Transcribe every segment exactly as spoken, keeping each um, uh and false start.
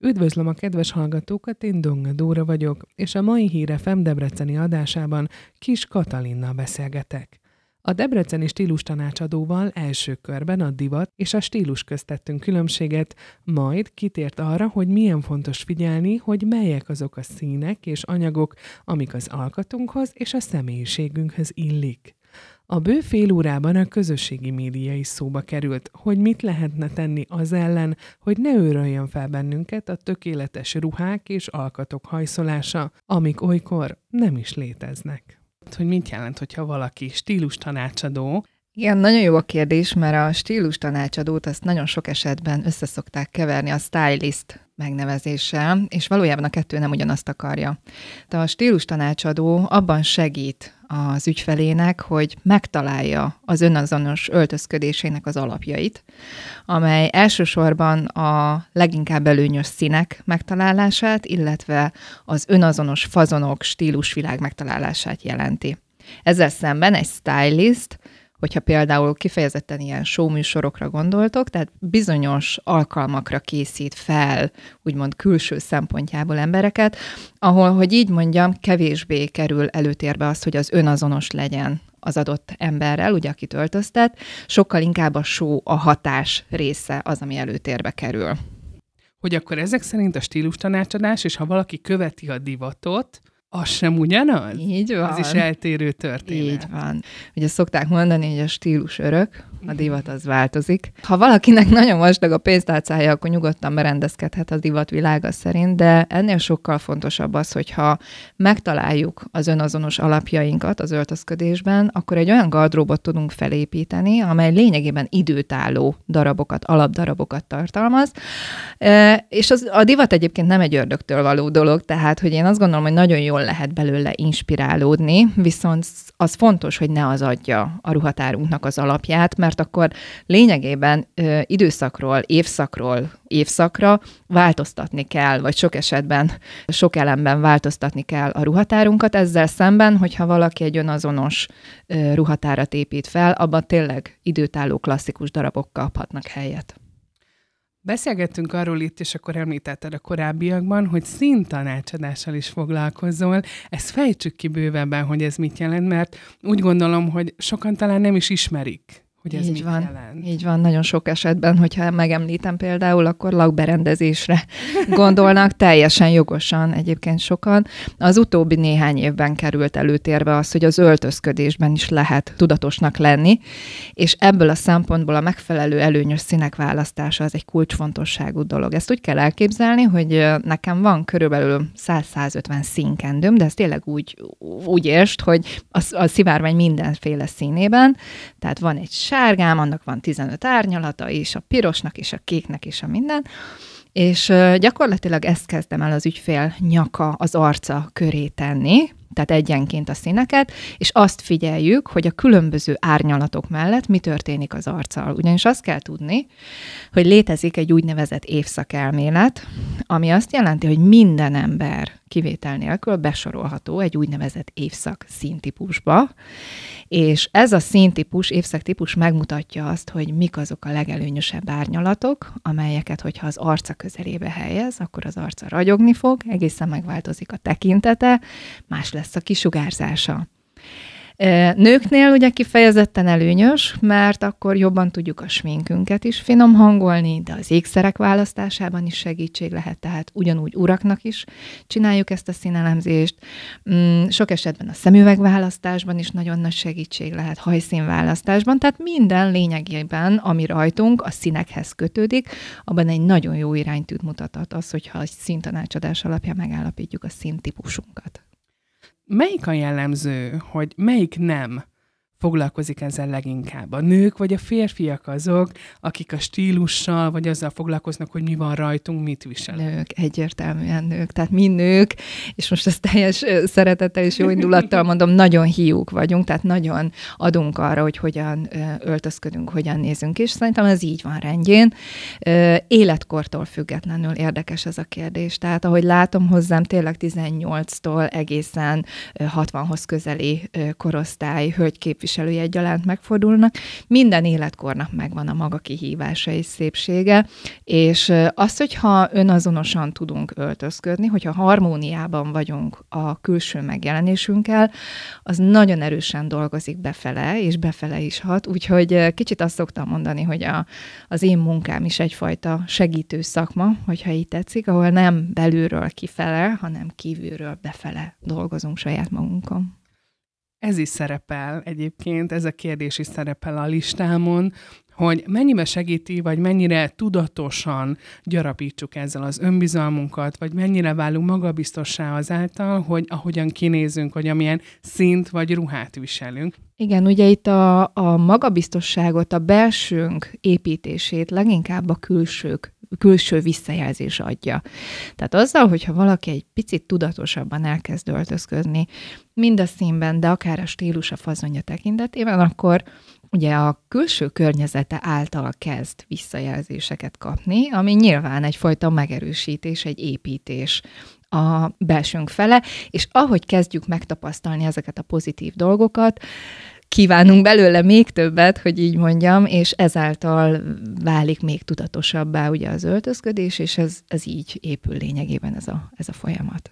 Üdvözlöm a kedves hallgatókat, én Donga Dóra vagyok, és a mai Hír ef em debreceni adásában Kiss Katalinnal beszélgetek. A debreceni stílus tanácsadóval első körben a divat és a stílus közt tettünk különbséget, majd kitért arra, hogy milyen fontos figyelni, hogy melyek azok a színek és anyagok, amik az alkatunkhoz és a személyiségünkhöz illik. A bő fél órában a közösségi média is szóba került, hogy mit lehetne tenni az ellen, hogy ne őröljön fel bennünket a tökéletes ruhák és alkatok hajszolása, amik olykor nem is léteznek. Hogy mit jelent, hogyha valaki stílus tanácsadó? Igen, nagyon jó a kérdés, mert a stílus tanácsadót azt nagyon sok esetben összeszokták keverni a stylist megnevezéssel, és valójában a kettő nem ugyanazt akarja. De a stílus tanácsadó abban segít az ügyfelének, hogy megtalálja az önazonos öltözködésének az alapjait, amely elsősorban a leginkább előnyös színek megtalálását, illetve az önazonos fazonok, stílusvilág megtalálását jelenti. Ezzel szemben egy stylist, hogyha például kifejezetten ilyen showműsorokra gondoltok, tehát bizonyos alkalmakra készít fel, úgymond külső szempontjából embereket, ahol, hogy így mondjam, kevésbé kerül előtérbe az, hogy az önazonos legyen az adott emberrel, ugye, akit öltöztet, sokkal inkább a show, a hatás része az, ami előtérbe kerül. Hogy akkor ezek szerint a stílus tanácsadás, és ha valaki követi a divatot, az sem ugyanaz? Így van. Az is eltérő történet. Így van. Ugye szokták mondani, hogy a stílus örök, a divat az változik. Ha valakinek nagyon vastag a pénztárcája, akkor nyugodtan berendezkedhet a divat világa szerint, de ennél sokkal fontosabb az, hogyha megtaláljuk az önazonos alapjainkat az öltözködésben, akkor egy olyan gardróbot tudunk felépíteni, amely lényegében időtálló darabokat, alapdarabokat tartalmaz. És az, a divat egyébként nem egy ördögtől való dolog, tehát hogy én azt gondolom, hogy nagyon jól lehet belőle inspirálódni, viszont az fontos, hogy ne az adja a ruhatárunknak az alapját, mert akkor lényegében ö, időszakról, évszakról, évszakra változtatni kell, vagy sok esetben, sok elemben változtatni kell a ruhatárunkat. Ezzel szemben, hogyha valaki egy önazonos ö, ruhatárat épít fel, abban tényleg időtálló klasszikus darabok kaphatnak helyet. Beszélgettünk arról itt, és akkor említetted a korábbiakban, hogy színtanácsadással is foglalkozol. Ezt fejtsük ki bővebben, hogy ez mit jelent, mert úgy gondolom, hogy sokan talán nem is ismerik, hogy ez így mit van, jelent. Így van, nagyon sok esetben, hogyha megemlítem például, akkor lakberendezésre gondolnak teljesen jogosan egyébként sokan. Az utóbbi néhány évben került előtérbe az, hogy az öltözködésben is lehet tudatosnak lenni, és ebből a szempontból a megfelelő előnyös színek választása az egy kulcsfontosságú dolog. Ezt úgy kell elképzelni, hogy nekem van körülbelül száz-százötven színkendőm, de ez tényleg úgy, úgy értsd, hogy a, a szivárvány mindenféle színében, tehát van egy sárgám, annak van tizenöt árnyalata, és a pirosnak, és a kéknek, és a minden. És gyakorlatilag ezt kezdem el az ügyfél nyaka, az arca köré tenni, tehát egyenként a színeket, és azt figyeljük, hogy a különböző árnyalatok mellett mi történik az arccal. Ugyanis azt kell tudni, hogy létezik egy úgynevezett évszakelmélet, ami azt jelenti, hogy minden ember kivétel nélkül besorolható egy úgynevezett évszak színtípusba, és ez a színtípus, évszaktípus megmutatja azt, hogy mik azok a legelőnyösebb árnyalatok, amelyeket, hogyha az arca közelébe helyez, akkor az arca ragyogni fog, egészen megváltozik a tekintete, más lesz a kisugárzása. Nőknél ugye kifejezetten előnyös, mert akkor jobban tudjuk a sminkünket is finom hangolni, de az ékszerek választásában is segítség lehet, tehát ugyanúgy uraknak is csináljuk ezt a színelemzést. Sok esetben a szemüvegválasztásban is nagyon nagy segítség lehet, hajszínválasztásban, tehát minden lényegében, ami rajtunk, a színekhez kötődik, abban egy nagyon jó iránytűt mutathat az, hogyha a színtanácsadás alapján megállapítjuk a színtípusunkat. Melyik a jellemző, hogy melyik nem foglalkozik ezzel leginkább? A nők vagy a férfiak azok, akik a stílussal vagy azzal foglalkoznak, hogy mi van rajtunk, mit viselünk? Nők, egyértelműen nők. Tehát mi nők, és most ezt teljes szeretettel és jó indulattal mondom, nagyon hiúk vagyunk, tehát nagyon adunk arra, hogy hogyan öltözködünk, hogyan nézünk, és szerintem ez így van rendjén. Életkortól függetlenül érdekes ez a kérdés. Tehát ahogy látom hozzám, tényleg tizennyolctól egészen hatvanhoz közeli korosztály hölgyképviselő képviselői egyaránt megfordulnak. Minden életkornak megvan a maga kihívása és szépsége, és azt, hogyha önazonosan tudunk öltözködni, hogyha harmóniában vagyunk a külső megjelenésünkkel, az nagyon erősen dolgozik befele, és befele is hat, úgyhogy kicsit azt szoktam mondani, hogy a, az én munkám is egyfajta segítő szakma, hogyha így tetszik, ahol nem belülről kifele, hanem kívülről befele dolgozunk saját magunkon. Ez is szerepel egyébként, ez a kérdés is szerepel a listámon, hogy mennyibe segíti, vagy mennyire tudatosan gyarapítsuk ezzel az önbizalmunkat, vagy mennyire válunk magabiztossá azáltal, hogy ahogyan kinézünk, vagy amilyen szint vagy ruhát viselünk. Igen, ugye itt a, a magabiztosságot, a belsőnk építését leginkább a külsők, külső visszajelzés adja. Tehát azzal, hogyha valaki egy picit tudatosabban elkezd öltözködni, mind a színben, de akár a stílus, a fazonja tekintetében, akkor ugye a külső környezete által kezd visszajelzéseket kapni, ami nyilván egyfajta megerősítés, egy építés a belsőnk fele, és ahogy kezdjük megtapasztalni ezeket a pozitív dolgokat, kívánunk belőle még többet, hogy így mondjam, és ezáltal válik még tudatosabbá ugye az öltözködés, és ez, ez így épül lényegében ez a, ez a folyamat.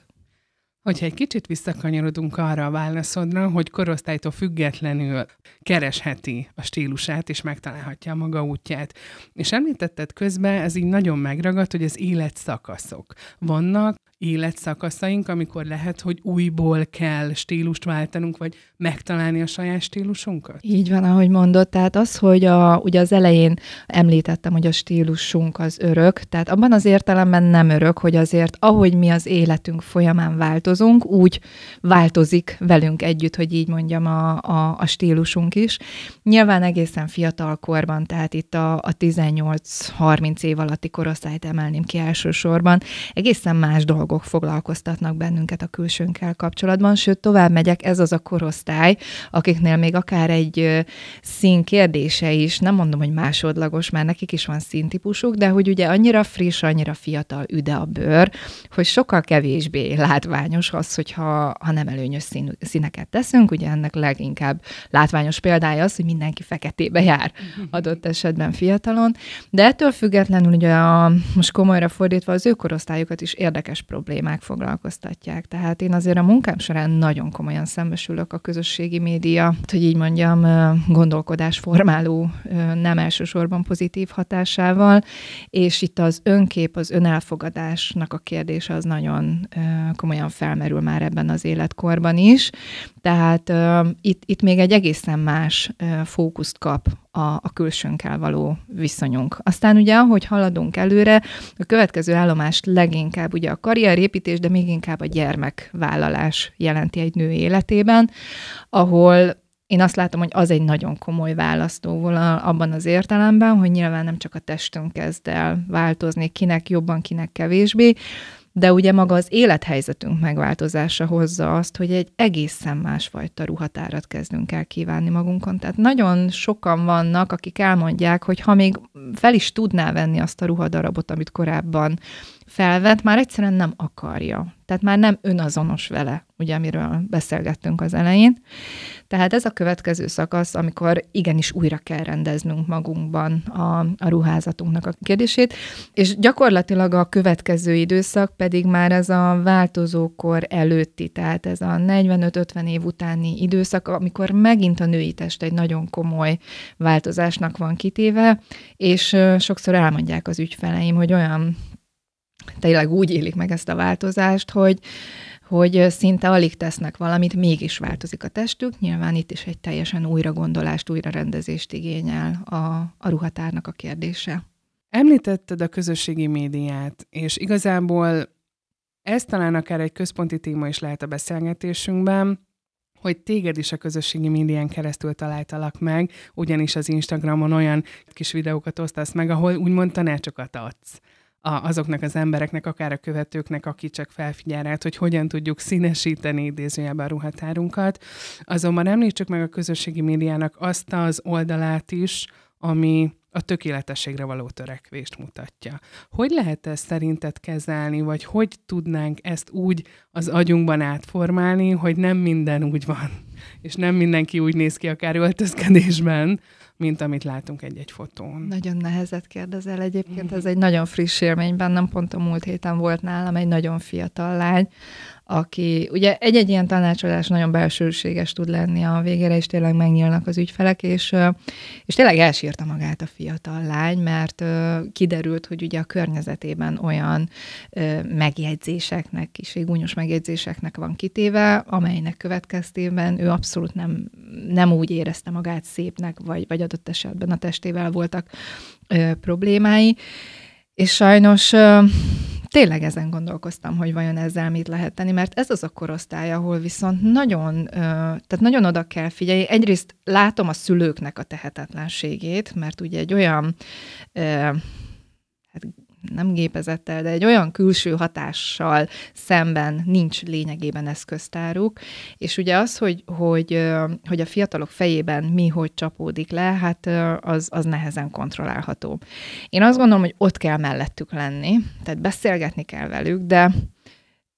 Hogyha egy kicsit visszakanyarodunk arra a válaszodra, hogy korosztálytól függetlenül keresheti a stílusát, és megtalálhatja a maga útját. És említetted közben, ez így nagyon megragadt, hogy az életszakaszok. Vannak életszakaszaink, amikor lehet, hogy újból kell stílust váltanunk, vagy megtalálni a saját stílusunkat? Így van, ahogy mondod. Tehát az, hogy a, ugye az elején említettem, hogy a stílusunk az örök, tehát abban az értelemben nem örök, hogy azért, ahogy mi az életünk folyamán változunk, úgy változik velünk együtt, hogy így mondjam, a, a, a stílusunk is. Nyilván egészen fiatal korban, tehát itt a, a tizennyolc-harminc év alatti korosztályt emelném ki elsősorban, egészen más dolgok foglalkoztatnak bennünket a külsőnkkel kapcsolatban, sőt, tovább megyek, ez az a korosztály, akiknél még akár egy szín kérdése is, nem mondom, hogy másodlagos, mert nekik is van színtípusuk, de hogy ugye annyira friss, annyira fiatal, üde a bőr, hogy sokkal kevésbé látványos az, hogyha ha nem előnyös szín, színeket teszünk, ugye ennek leginkább látványos példája az, hogy mindenki feketébe jár adott esetben fiatalon, de ettől függetlenül ugye a, most komolyra fordítva az ő korosztályukat is érdekes problémák foglalkoztatják. Tehát én azért a munkám során nagyon komolyan szembesülök a közösségi média, hogy így mondjam, gondolkodásformáló, nem elsősorban pozitív hatásával, és itt az önkép, az önelfogadásnak a kérdése az nagyon komolyan felmerül már ebben az életkorban is. Tehát itt, itt még egy egészen más fókuszt kap a, a külsőnkkel való viszonyunk. Aztán ugye, ahogy haladunk előre, a következő állomást leginkább ugye a karrierépítés, de még inkább a gyermekvállalás jelenti egy nő életében, ahol én azt látom, hogy az egy nagyon komoly választóvonal abban az értelemben, hogy nyilván nem csak a testünk kezd el változni, kinek jobban, kinek kevésbé, de ugye maga az élethelyzetünk megváltozása hozza azt, hogy egy egészen másfajta ruhatárat kezdünk el kívánni magunkon. Tehát nagyon sokan vannak, akik elmondják, hogy ha még fel is tudná venni azt a ruhadarabot, amit korábban felvett, már egyszerűen nem akarja. Tehát már nem önazonos vele, ugye, amiről beszélgettünk az elején. Tehát ez a következő szakasz, amikor igenis újra kell rendeznünk magunkban a, a ruházatunknak a kérdését, és gyakorlatilag a következő időszak pedig már ez a változókor előtti, tehát ez a negyvenöt-ötven év utáni időszak, amikor megint a női test egy nagyon komoly változásnak van kitéve, és sokszor elmondják az ügyfeleim, hogy olyan tényleg úgy élik meg ezt a változást, hogy, hogy szinte alig tesznek valamit, mégis változik a testük. Nyilván itt is egy teljesen újragondolást, újrarendezést igényel a, a ruhatárnak a kérdése. Említetted a közösségi médiát, és igazából ez talán akár egy központi téma is lehet a beszélgetésünkben, hogy téged is a közösségi médián keresztül találtalak meg, ugyanis az Instagramon olyan kis videókat osztasz meg, ahol úgymond tanácsokat adsz azoknak az embereknek, akár a követőknek, aki csak felfigyel rád, hogy hogyan tudjuk színesíteni idézőjelben a ruhatárunkat. Azonban említsük meg a közösségi médiának azt az oldalát is, ami a tökéletességre való törekvést mutatja. Hogy lehet ezt szerinted kezelni, vagy hogy tudnánk ezt úgy az agyunkban átformálni, hogy nem minden úgy van, és nem mindenki úgy néz ki akár öltözkedésben, mint amit látunk egy-egy fotón. Nagyon nehezet kérdezel egyébként, ez egy nagyon friss élmény bennem, pont a múlt héten volt nálam egy nagyon fiatal lány, aki, ugye egy-egy ilyen tanácsadás nagyon belsőséges tud lenni a végére, és tényleg megnyílnak az ügyfelek, és, és tényleg elsírta magát a fiatal lány, mert kiderült, hogy ugye a környezetében olyan megjegyzéseknek, kicsit gúnyos megjegyzéseknek van kitéve, amelynek következtében ő abszolút nem, nem úgy érezte magát szépnek, vagy, vagy adott esetben a testével voltak problémái, és sajnos... Tényleg ezen gondolkoztam, hogy vajon ezzel mit lehet tenni, mert ez az a korosztály, ahol viszont nagyon, tehát nagyon oda kell figyelni. Egyrészt látom a szülőknek a tehetetlenségét, mert ugye egy olyan, hát nem gépezettel, de egy olyan külső hatással szemben nincs lényegében eszköztáruk, és ugye az, hogy, hogy, hogy a fiatalok fejében mi hogy csapódik le, hát az, az nehezen kontrollálható. Én azt gondolom, hogy ott kell mellettük lenni, tehát beszélgetni kell velük, de,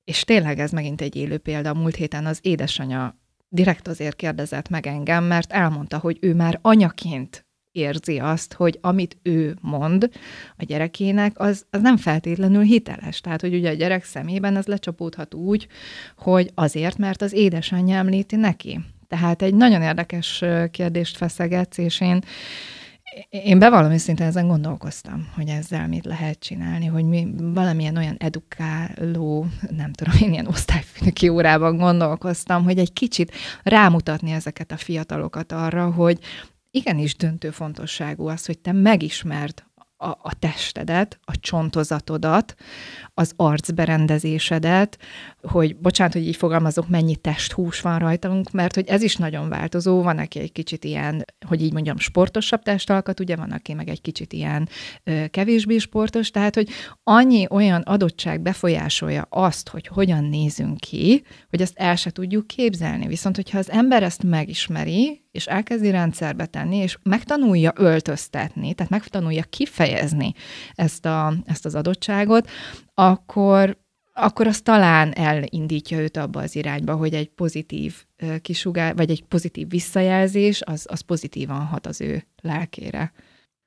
és tényleg ez megint egy élő példa, múlt héten az édesanyja direkt azért kérdezett meg engem, mert elmondta, hogy ő már anyaként érzi azt, hogy amit ő mond a gyerekének, az, az nem feltétlenül hiteles. Tehát, hogy ugye a gyerek szemében az lecsapódhat úgy, hogy azért, mert az édesanyja említi neki. Tehát egy nagyon érdekes kérdést feszegetsz, és én, én bevallom őszintén ezen gondolkoztam, hogy ezzel mit lehet csinálni, hogy mi valamilyen olyan edukáló, nem tudom, én ilyen osztályfőnöki órában gondolkoztam, hogy egy kicsit rámutatni ezeket a fiatalokat arra, hogy igenis döntő fontosságú az, hogy te megismerd a, a testedet, a csontozatodat, az arcberendezésedet, hogy, bocsánat, hogy így fogalmazok, mennyi testhús van rajtunk, mert hogy ez is nagyon változó, van, aki egy kicsit ilyen, hogy így mondjam, sportosabb testalkat, ugye van, aki meg egy kicsit ilyen ö, kevésbé sportos, tehát, hogy annyi olyan adottság befolyásolja azt, hogy hogyan nézünk ki, hogy ezt el se tudjuk képzelni. Viszont, hogyha az ember ezt megismeri, és elkezdi rendszerbe tenni, és megtanulja öltöztetni, tehát megtanulja kifejezni ezt, a, ezt az adottságot, akkor, akkor az talán elindítja őt abba az irányba, hogy egy pozitív kisugár, vagy egy pozitív visszajelzés, az, az pozitívan hat az ő lelkére.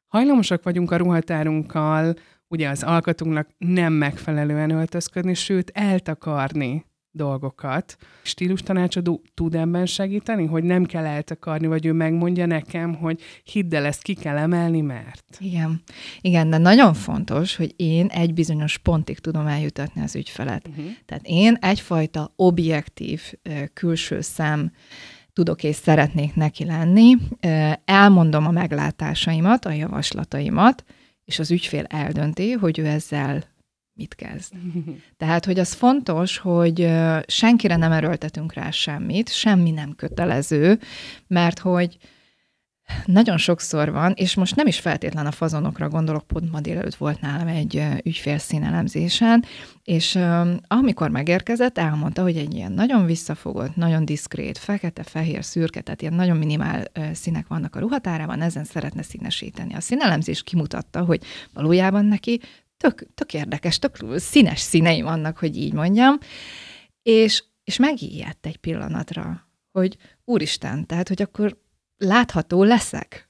Hajlamosak vagyunk a ruhatárunkkal, ugye az alkatunknak nem megfelelően öltözködni, sőt eltakarni dolgokat. Stílustanácsadó tud ebben segíteni, hogy nem kell eltakarni, vagy ő megmondja nekem, hogy hidd el, ezt ki kell emelni, mert... Igen. Igen, de nagyon fontos, hogy én egy bizonyos pontig tudom eljutatni az ügyfelet. Uh-huh. Tehát én egyfajta objektív külső szem tudok és szeretnék neki lenni, elmondom a meglátásaimat, a javaslataimat, és az ügyfél eldönti, hogy ő ezzel mit kezd. Tehát, hogy az fontos, hogy senkire nem erőltetünk rá semmit, semmi nem kötelező, mert hogy nagyon sokszor van, és most nem is feltétlen a fazonokra gondolok, pont ma délelőtt volt nálam egy ügyfél színelemzésen, és amikor megérkezett, elmondta, hogy egy ilyen nagyon visszafogott, nagyon diszkrét, fekete, fehér, szürke, tehát ilyen nagyon minimál színek vannak a ruhatárában, ezen szeretne színesíteni. A színelemzés kimutatta, hogy valójában neki Tök, tök érdekes, tök színes színei vannak, hogy így mondjam, és, és megijedt egy pillanatra, hogy úristen, tehát, hogy akkor látható leszek.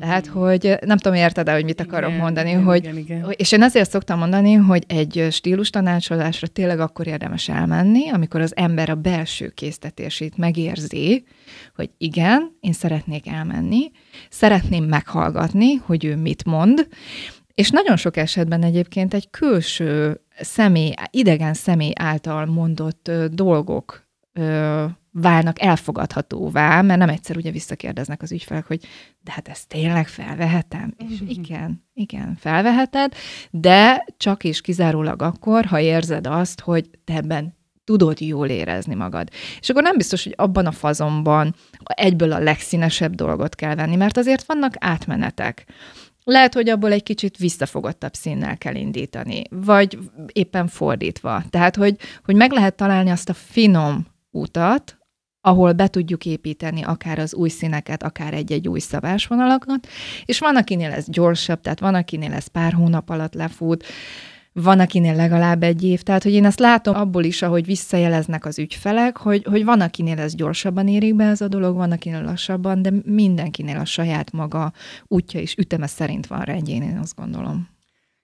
Tehát, hogy nem tudom, érted-e, hogy mit akarok igen, mondani, igen, hogy, igen, igen. És én azért szoktam mondani, hogy egy stílus tanácsolásra tényleg akkor érdemes elmenni, amikor az ember a belső késztetését megérzi, hogy igen, én szeretnék elmenni, szeretném meghallgatni, hogy ő mit mond, és nagyon sok esetben egyébként egy külső személy, idegen személy által mondott dolgok válnak elfogadhatóvá, mert nem egyszer ugye visszakérdeznek az ügyfelek, hogy de hát ezt tényleg felvehetem? Mm-hmm. És igen, igen, felveheted, de csak és kizárólag akkor, ha érzed azt, hogy te ebben tudod jól érezni magad. És akkor nem biztos, hogy abban a fazonban egyből a legszínesebb dolgot kell venni, mert azért vannak átmenetek. Lehet, hogy abból egy kicsit visszafogottabb színnel kell indítani, vagy éppen fordítva. Tehát, hogy, hogy meg lehet találni azt a finom utat, ahol be tudjuk építeni akár az új színeket, akár egy-egy új szabásvonalakat, és van, akinél ez gyorsabb, tehát van, akinél ez pár hónap alatt lefut, van, akinél legalább egy év. Tehát, hogy én azt látom abból is, ahogy visszajeleznek az ügyfelek, hogy, hogy van, akinél ez gyorsabban érik be ez a dolog, van, akinél lassabban, de mindenkinél a saját maga útja és üteme szerint van rendjén, én azt gondolom.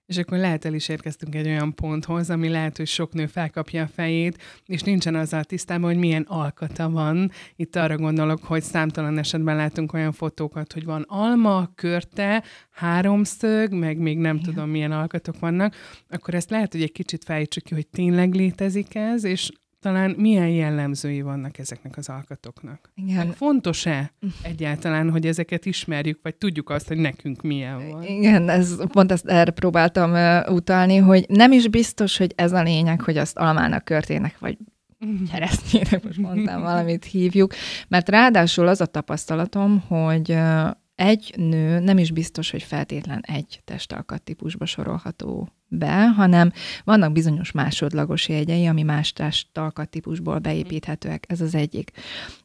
És akkor lehet el is érkeztünk egy olyan ponthoz, ami lehet, hogy sok nő felkapja a fejét, és nincsen azzal tisztában, hogy milyen alkata van. Itt arra gondolok, hogy számtalan esetben látunk olyan fotókat, hogy van alma, körte, háromszög, meg még nem Igen. tudom, milyen alkatok vannak. Akkor ezt lehet, hogy egy kicsit fejtsük ki, hogy tényleg létezik ez, és talán milyen jellemzői vannak ezeknek az alkatoknak. Igen. Fontos-e egyáltalán, hogy ezeket ismerjük, vagy tudjuk azt, hogy nekünk milyen van? Igen, ez, pont ezt erre próbáltam uh, utalni, hogy nem is biztos, hogy ez a lényeg, hogy azt almának, körtének, vagy nyeresznyének, most mondtam, valamit hívjuk. Mert ráadásul az a tapasztalatom, hogy uh, egy nő nem is biztos, hogy feltétlen egy testalkat típusba sorolható be, hanem vannak bizonyos másodlagos jegyei, ami más testalkat típusból beépíthetőek. Ez az egyik.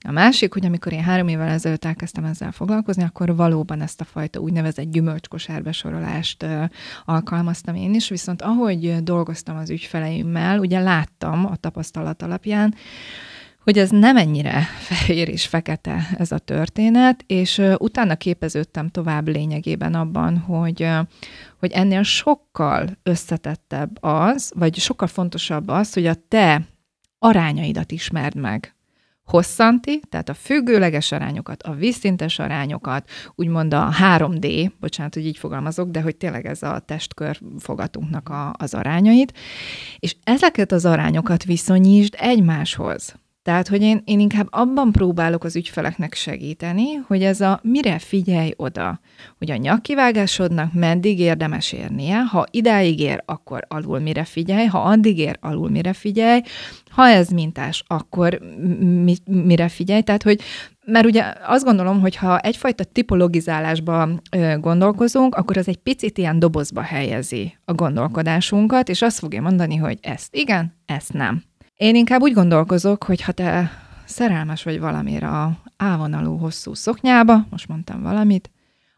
A másik, hogy amikor én három évvel ezelőtt elkezdtem ezzel foglalkozni, akkor valóban ezt a fajta úgynevezett gyümölcskosárbesorolást alkalmaztam én is, viszont ahogy dolgoztam az ügyfeleimmel, ugye láttam a tapasztalat alapján, hogy ez nem ennyire fehér és fekete ez a történet, és utána képeződtem tovább lényegében abban, hogy, hogy ennél sokkal összetettebb az, vagy sokkal fontosabb az, hogy a te arányaidat ismerd meg. Hosszanti, tehát a függőleges arányokat, a vízszintes arányokat, úgymond a három dé, bocsánat, hogy így fogalmazok, de hogy tényleg ez a testkör fogatunknak a, az arányait, és ezeket az arányokat viszonyítsd egymáshoz. Tehát, hogy én, én inkább abban próbálok az ügyfeleknek segíteni, hogy ez a mire figyelj oda, hogy a nyakkivágásodnak meddig érdemes érnie, ha idáig ér, akkor alul mire figyelj, ha addig ér, alul mire figyelj, ha ez mintás, akkor mi, mire figyelj, tehát, hogy mert ugye azt gondolom, hogy ha egyfajta tipologizálásba gondolkozunk, akkor az egy picit ilyen dobozba helyezi a gondolkodásunkat, és azt fogja mondani, hogy ezt igen, ezt nem. Én inkább úgy gondolkozok, hogy ha te szerelmes vagy valamire a A-vonalú hosszú szoknyába, most mondtam valamit,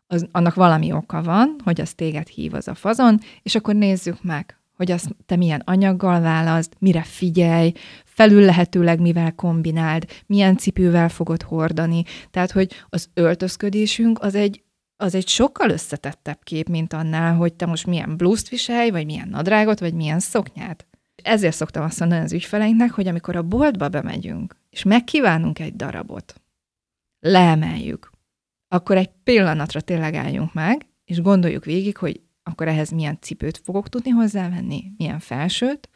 az, annak valami oka van, hogy az téged hív az a fazon, és akkor nézzük meg, hogy azt te milyen anyaggal válaszd, mire figyelj, felül lehetőleg mivel kombináld, milyen cipővel fogod hordani. Tehát, hogy az öltözködésünk az egy az egy sokkal összetettebb kép, mint annál, hogy te most milyen blúzt viselj, vagy milyen nadrágot, vagy milyen szoknyát. Ezért szoktam azt mondani az ügyfeleinknek, hogy amikor a boltba bemegyünk, és megkívánunk egy darabot, leemeljük, akkor egy pillanatra tényleg álljunk meg, és gondoljuk végig, hogy akkor ehhez milyen cipőt fogok tudni hozzávenni, milyen felsőt,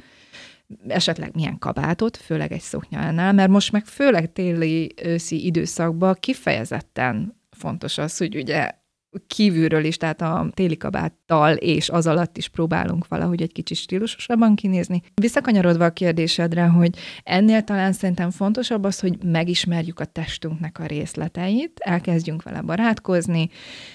esetleg milyen kabátot, főleg egy szoknyánál, mert most meg főleg téli őszi időszakban kifejezetten fontos az, hogy ugye kívülről is, tehát a téli kabáttal és az alatt is próbálunk valahogy egy kicsit stílusosabban kinézni. Visszakanyarodva a kérdésedre, hogy ennél talán szerintem fontosabb az, hogy megismerjük a testünknek a részleteit, elkezdjünk vele barátkozni.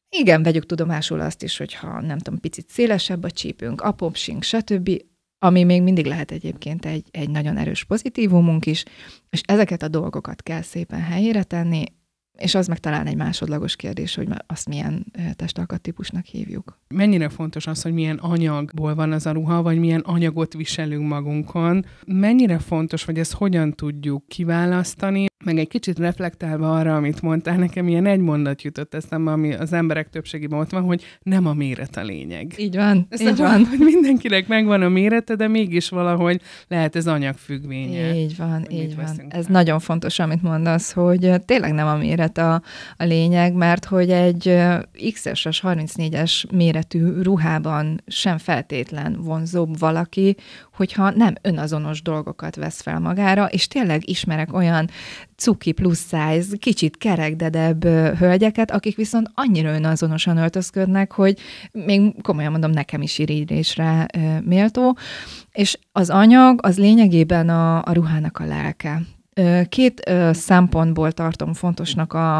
Igen, vegyük tudomásul azt is, hogyha nem tudom, picit szélesebb a csípünk, apopsink, stb., ami még mindig lehet egyébként egy, egy nagyon erős pozitívumunk is, és ezeket a dolgokat kell szépen helyére tenni, és az meg talán egy másodlagos kérdés, hogy azt milyen testalkat típusnak hívjuk. Mennyire fontos az, hogy milyen anyagból van az a ruha, vagy milyen anyagot viselünk magunkon? Mennyire fontos, hogy ezt hogyan tudjuk kiválasztani? Meg egy kicsit reflektálva arra, amit mondtál, nekem ilyen egy mondat jutott eszembe, ami az emberek többségében ott van, hogy nem a méret a lényeg. Így van, szóval, így van. Hogy mindenkinek megvan a mérete, de mégis valahogy lehet ez anyagfüggvénye. Így van, így van. Ez el. Nagyon fontos, amit mondasz, hogy tényleg nem a méret a, a lényeg, mert hogy egy iksz-es, harmincnégyes méretű ruhában sem feltétlen vonzóbb valaki, hogyha nem önazonos dolgokat vesz fel magára, és tényleg ismerek olyan cuki plusz size, kicsit kerekdedebb hölgyeket, akik viszont annyira önazonosan öltözködnek, hogy még komolyan mondom, nekem is irigylésre méltó, és az anyag az lényegében a, a ruhának a lelke. Két szempontból tartom fontosnak a,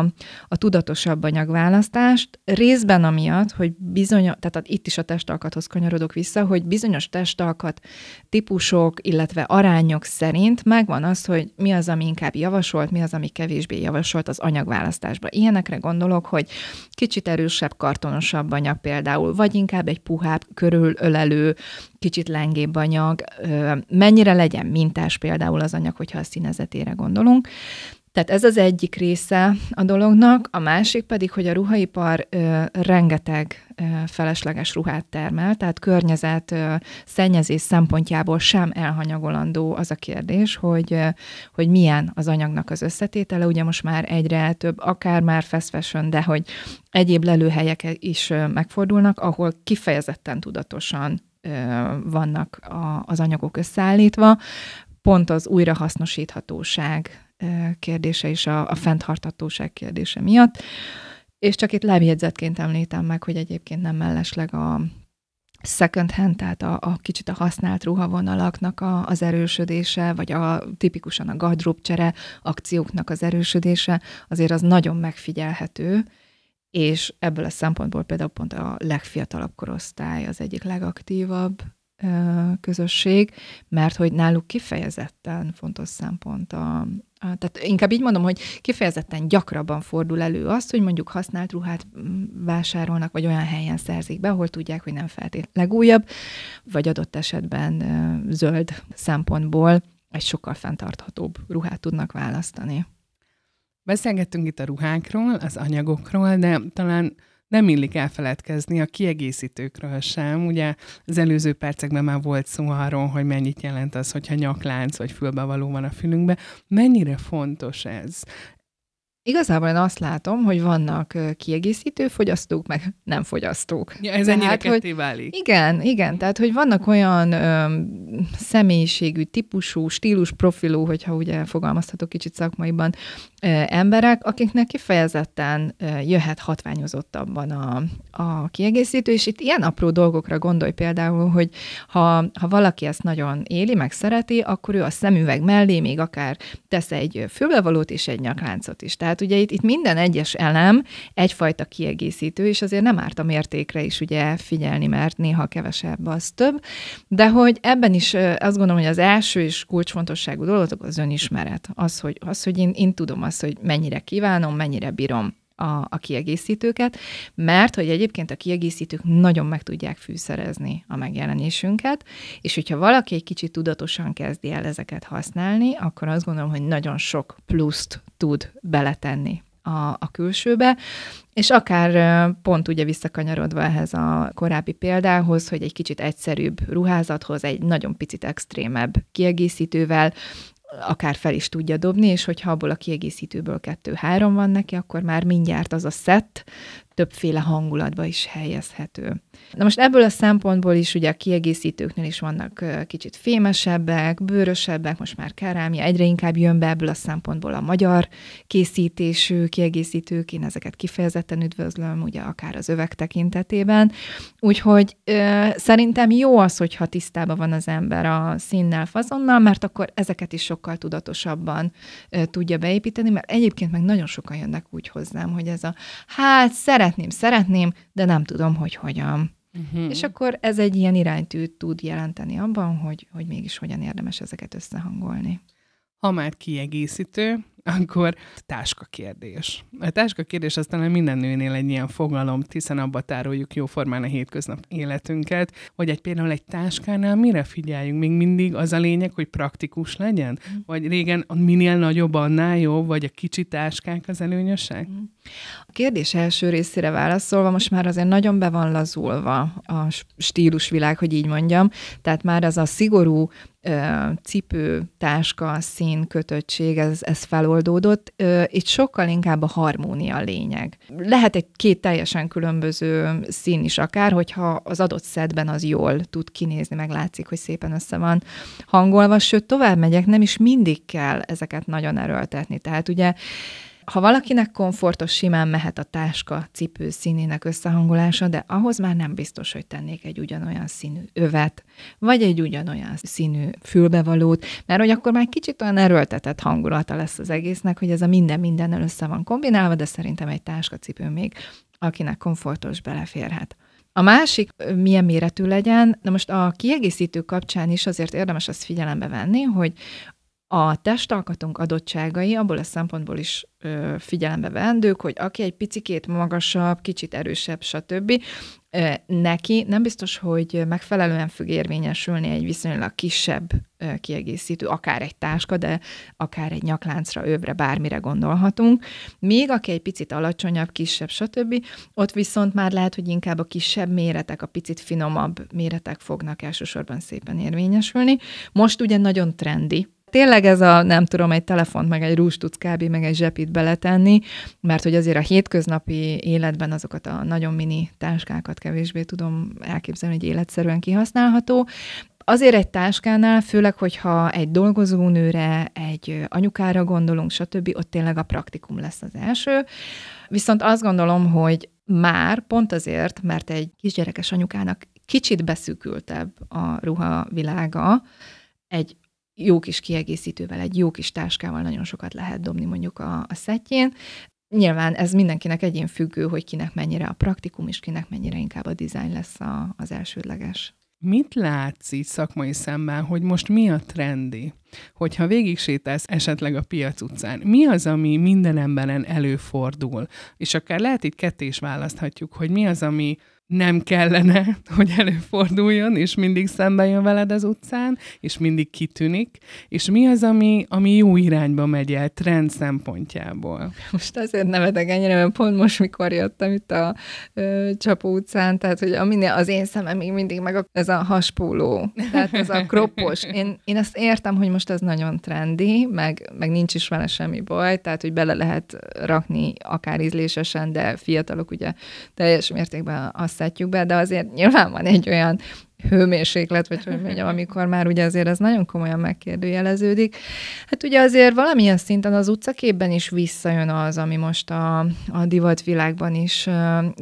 a tudatosabb anyagválasztást. Részben amiatt, hogy bizonyos, tehát itt is a testalkathoz kanyarodok vissza, hogy bizonyos testalkat típusok, illetve arányok szerint megvan az, hogy mi az, ami inkább javasolt, mi az, ami kevésbé javasolt az anyagválasztásba. Ilyenekre gondolok, hogy kicsit erősebb, kartonosabb anyag például, vagy inkább egy puhább, körülölelő, kicsit lengébb anyag, mennyire legyen mintás például az anyag, hogyha a színezetére gondolunk. Tehát ez az egyik része a dolognak, a másik pedig, hogy a ruhaipar ö, rengeteg ö, felesleges ruhát termel, tehát környezet ö, szennyezés szempontjából sem elhanyagolandó az a kérdés, hogy, ö, hogy milyen az anyagnak az összetétele, ugye most már egyre több, akár már fast fashion, de hogy egyéb lelőhelyek is ö, megfordulnak, ahol kifejezetten tudatosan ö, vannak a, az anyagok összeállítva, pont az újrahasznosíthatóság kérdése és a, a fenntarthatóság kérdése miatt. És csak itt lábjegyzetként említem meg, hogy egyébként nem mellesleg a second hand, tehát a, a kicsit a használt ruhavonalaknak a, az erősödése, vagy a tipikusan a gardróbcsere akcióknak az erősödése, azért az nagyon megfigyelhető, és ebből a szempontból például pont a legfiatalabb korosztály az egyik legaktívabb közösség, mert hogy náluk kifejezetten fontos szempont a, a, tehát inkább így mondom, hogy kifejezetten gyakrabban fordul elő azt, hogy mondjuk használt ruhát vásárolnak, vagy olyan helyen szerzik be, ahol tudják, hogy nem feltétlenül legújabb, vagy adott esetben zöld szempontból egy sokkal fenntarthatóbb ruhát tudnak választani. Beszélgettünk itt a ruhákról, az anyagokról, de talán nem illik elfeledkezni a kiegészítőkről sem. Ugye az előző percekben már volt szó arról, hogy mennyit jelent az, hogyha nyaklánc vagy fülbevaló van a fülünkbe. Mennyire fontos ez? Igazából én azt látom, hogy vannak kiegészítő fogyasztók, meg nem fogyasztók. Ja, ez ennyire ketté válik. Igen, igen, tehát hogy vannak olyan ö, személyiségű, típusú, stílus, profilú, hogyha ugye fogalmazhatok kicsit szakmaiban, ö, emberek, akiknek kifejezetten ö, jöhet hatványozottabban a, a kiegészítő, és itt ilyen apró dolgokra gondolj például, hogy ha, ha valaki ezt nagyon éli, meg szereti, akkor ő a szemüveg mellé még akár tesz egy fülbevalót és egy nyakláncot is. Tehát ugye itt, itt minden egyes elem egyfajta kiegészítő, és azért nem árt a mértékre is ugye figyelni, mert néha kevesebb az több, de hogy ebben is azt gondolom, hogy az első és kulcsfontosságú dolog az önismeret. Az, hogy, az, hogy én, én tudom azt, hogy mennyire kívánom, mennyire bírom a, a kiegészítőket, mert hogy egyébként a kiegészítők nagyon meg tudják fűszerezni a megjelenésünket, és hogyha valaki egy kicsit tudatosan kezdi el ezeket használni, akkor azt gondolom, hogy nagyon sok pluszt tud beletenni a, a külsőbe, és akár pont ugye visszakanyarodva ehhez a korábbi példához, hogy egy kicsit egyszerűbb ruházathoz egy nagyon picit extrémebb kiegészítővel akár fel is tudja dobni, és hogyha abból a kiegészítőből kettő-három van neki, akkor már mindjárt az a szett többféle hangulatba is helyezhető. Na most ebből a szempontból is ugye a kiegészítőknél is vannak kicsit fémesebbek, bőrösebbek, most már kerámia, egyre inkább jön be ebből a szempontból a magyar készítésű kiegészítők, én ezeket kifejezetten üdvözlöm, ugye akár az övek tekintetében, úgyhogy e, szerintem jó az, hogyha tisztában van az ember a színnel, fazonnal, mert akkor ezeket is sokkal tudatosabban e, tudja beépíteni, mert egyébként meg nagyon sokan jönnek úgy hozzám, hogy ez a hát szeret Szeretném, szeretném, de nem tudom, hogy hogyan. Uh-huh. És akkor ez egy ilyen iránytűt tud jelenteni abban, hogy, hogy mégis hogyan érdemes ezeket összehangolni. Ha már kiegészítő, akkor táska kérdés. A táska kérdés az talán minden nőnél egy ilyen fogalom, hiszen abba tároljuk jóformán a hétköznap életünket, vagy egy például egy táskánál mire figyeljünk? Még mindig az a lényeg, hogy praktikus legyen? Vagy régen minél nagyobb, annál jobb, vagy a kicsi táskák az előnyösek? A kérdés első részére válaszolva, most már azért nagyon be van lazulva a stílusvilág, hogy így mondjam, tehát már az a szigorú cipő, táska, szín, kötöttség, ez, ez feloldódott. Itt sokkal inkább a harmónia a lényeg. Lehet egy két teljesen különböző szín is akár, hogyha az adott szedben az jól tud kinézni, meg látszik, hogy szépen össze van hangolva, sőt tovább megyek, nem is mindig kell ezeket nagyon erőltetni. Tehát ugye Ha valakinek komfortos, simán mehet a táska cipő színének összehangolása, de ahhoz már nem biztos, hogy tennék egy ugyanolyan színű övet, vagy egy ugyanolyan színű fülbevalót, mert hogy akkor már kicsit olyan erőltetett hangulata lesz az egésznek, hogy ez a minden mindennel össze van kombinálva, de szerintem egy táskacipő még, akinek komfortos, beleférhet. A másik milyen méretű legyen, na most a kiegészítő kapcsán is azért érdemes azt figyelembe venni, hogy a testalkatunk adottságai abból a szempontból is ö, figyelembe vendők, hogy aki egy picikét magasabb, kicsit erősebb, stb., ö, neki nem biztos, hogy megfelelően fog érvényesülni egy viszonylag kisebb ö, kiegészítő, akár egy táska, de akár egy nyakláncra, övre, bármire gondolhatunk. Még aki egy picit alacsonyabb, kisebb, stb., ott viszont már lehet, hogy inkább a kisebb méretek, a picit finomabb méretek fognak elsősorban szépen érvényesülni. Most ugye nagyon trendi, tényleg ez a, nem tudom, egy telefont, meg egy rústutsz kb., meg egy zsepit beletenni, mert hogy azért a hétköznapi életben azokat a nagyon mini táskákat kevésbé tudom elképzelni, hogy életszerűen kihasználható. Azért egy táskánál, főleg, hogyha egy dolgozónőre, egy anyukára gondolunk, stb., ott tényleg a praktikum lesz az első. Viszont azt gondolom, hogy már pont azért, mert egy kisgyerekes anyukának kicsit beszűkültebb a ruha világa, egy jó kis kiegészítővel, egy jó kis táskával nagyon sokat lehet dobni mondjuk a, a szettjén. Nyilván ez mindenkinek egyén függő, hogy kinek mennyire a praktikum, és kinek mennyire inkább a dizájn lesz a, az elsődleges. Mit látsz így szakmai szemben, hogy most mi a trendi? Hogyha végig sétálsz esetleg a piac utcán, mi az, ami minden emberen előfordul? És akár lehet itt ketté is választhatjuk, hogy mi az, ami nem kellene, hogy előforduljon, és mindig szembe jön veled az utcán, és mindig kitűnik, és mi az, ami, ami jó irányba megy el trend szempontjából? Most azért nevetek ennyire, mert pont most, mikor jöttem itt a ö, Csapó utcán, tehát hogy a, az én szemem még mindig meg a, ez a haspóló, tehát ez a kroppos. Én, én azt értem, hogy most ez nagyon trendi, meg, meg nincs is vele semmi baj, tehát hogy bele lehet rakni akár ízlésesen, de fiatalok ugye teljes mértékben azt szedjük be, de azért nyilván van egy olyan hőmérséklet, vagy hogy mondjam, amikor már ugye azért ez nagyon komolyan megkérdőjeleződik. Hát ugye azért valamilyen szinten az utcaképben is visszajön az, ami most a, a divatvilágban is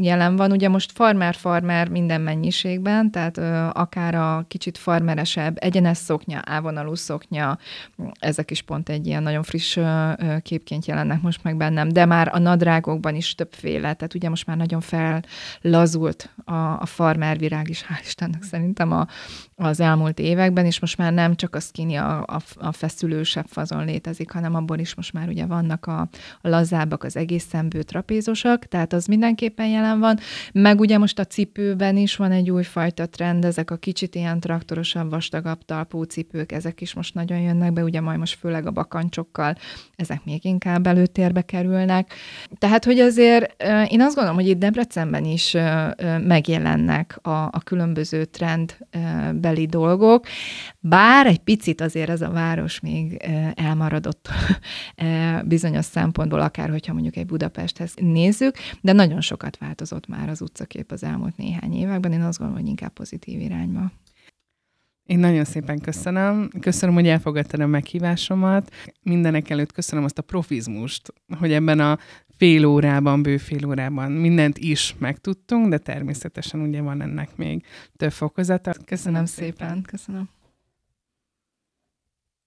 jelen van. Ugye most farmer-farmer minden mennyiségben, tehát akár a kicsit farmeresebb, egyenes szoknya, ávonalú szoknya, ezek is pont egy ilyen nagyon friss képként jelennek most meg bennem, de már a nadrágokban is többféle, tehát ugye most már nagyon fellazult a, a farmervirág is, hál' Istennek szerintem a, az elmúlt években, és most már nem csak a skinny, a, a, a feszülősebb fazon létezik, hanem abból is most már ugye vannak a, a lazábbak, az egészen bő trapézosak, tehát az mindenképpen jelen van, meg ugye most a cipőben is van egy újfajta trend, ezek a kicsit ilyen traktorosabb, vastagabb talpú cipők, ezek is most nagyon jönnek be, ugye majd most főleg a bakancsokkal, ezek még inkább előtérbe kerülnek. Tehát, hogy azért én azt gondolom, hogy itt Debrecenben is megjelennek a, a különböző trendek, trendbeli dolgok, bár egy picit azért ez a város még elmaradott bizonyos szempontból, akár hogyha mondjuk egy Budapesthez nézzük, de nagyon sokat változott már az utcakép az elmúlt néhány években, én azt gondolom, hogy inkább pozitív irányba. Én nagyon szépen köszönöm. Köszönöm, hogy elfogadtad a meghívásomat. Mindenek előtt köszönöm azt a profizmust, hogy ebben a fél órában, bő fél órában mindent is megtudtunk, de természetesen ugye van ennek még több fokozata. Köszönöm, köszönöm szépen. szépen. Köszönöm.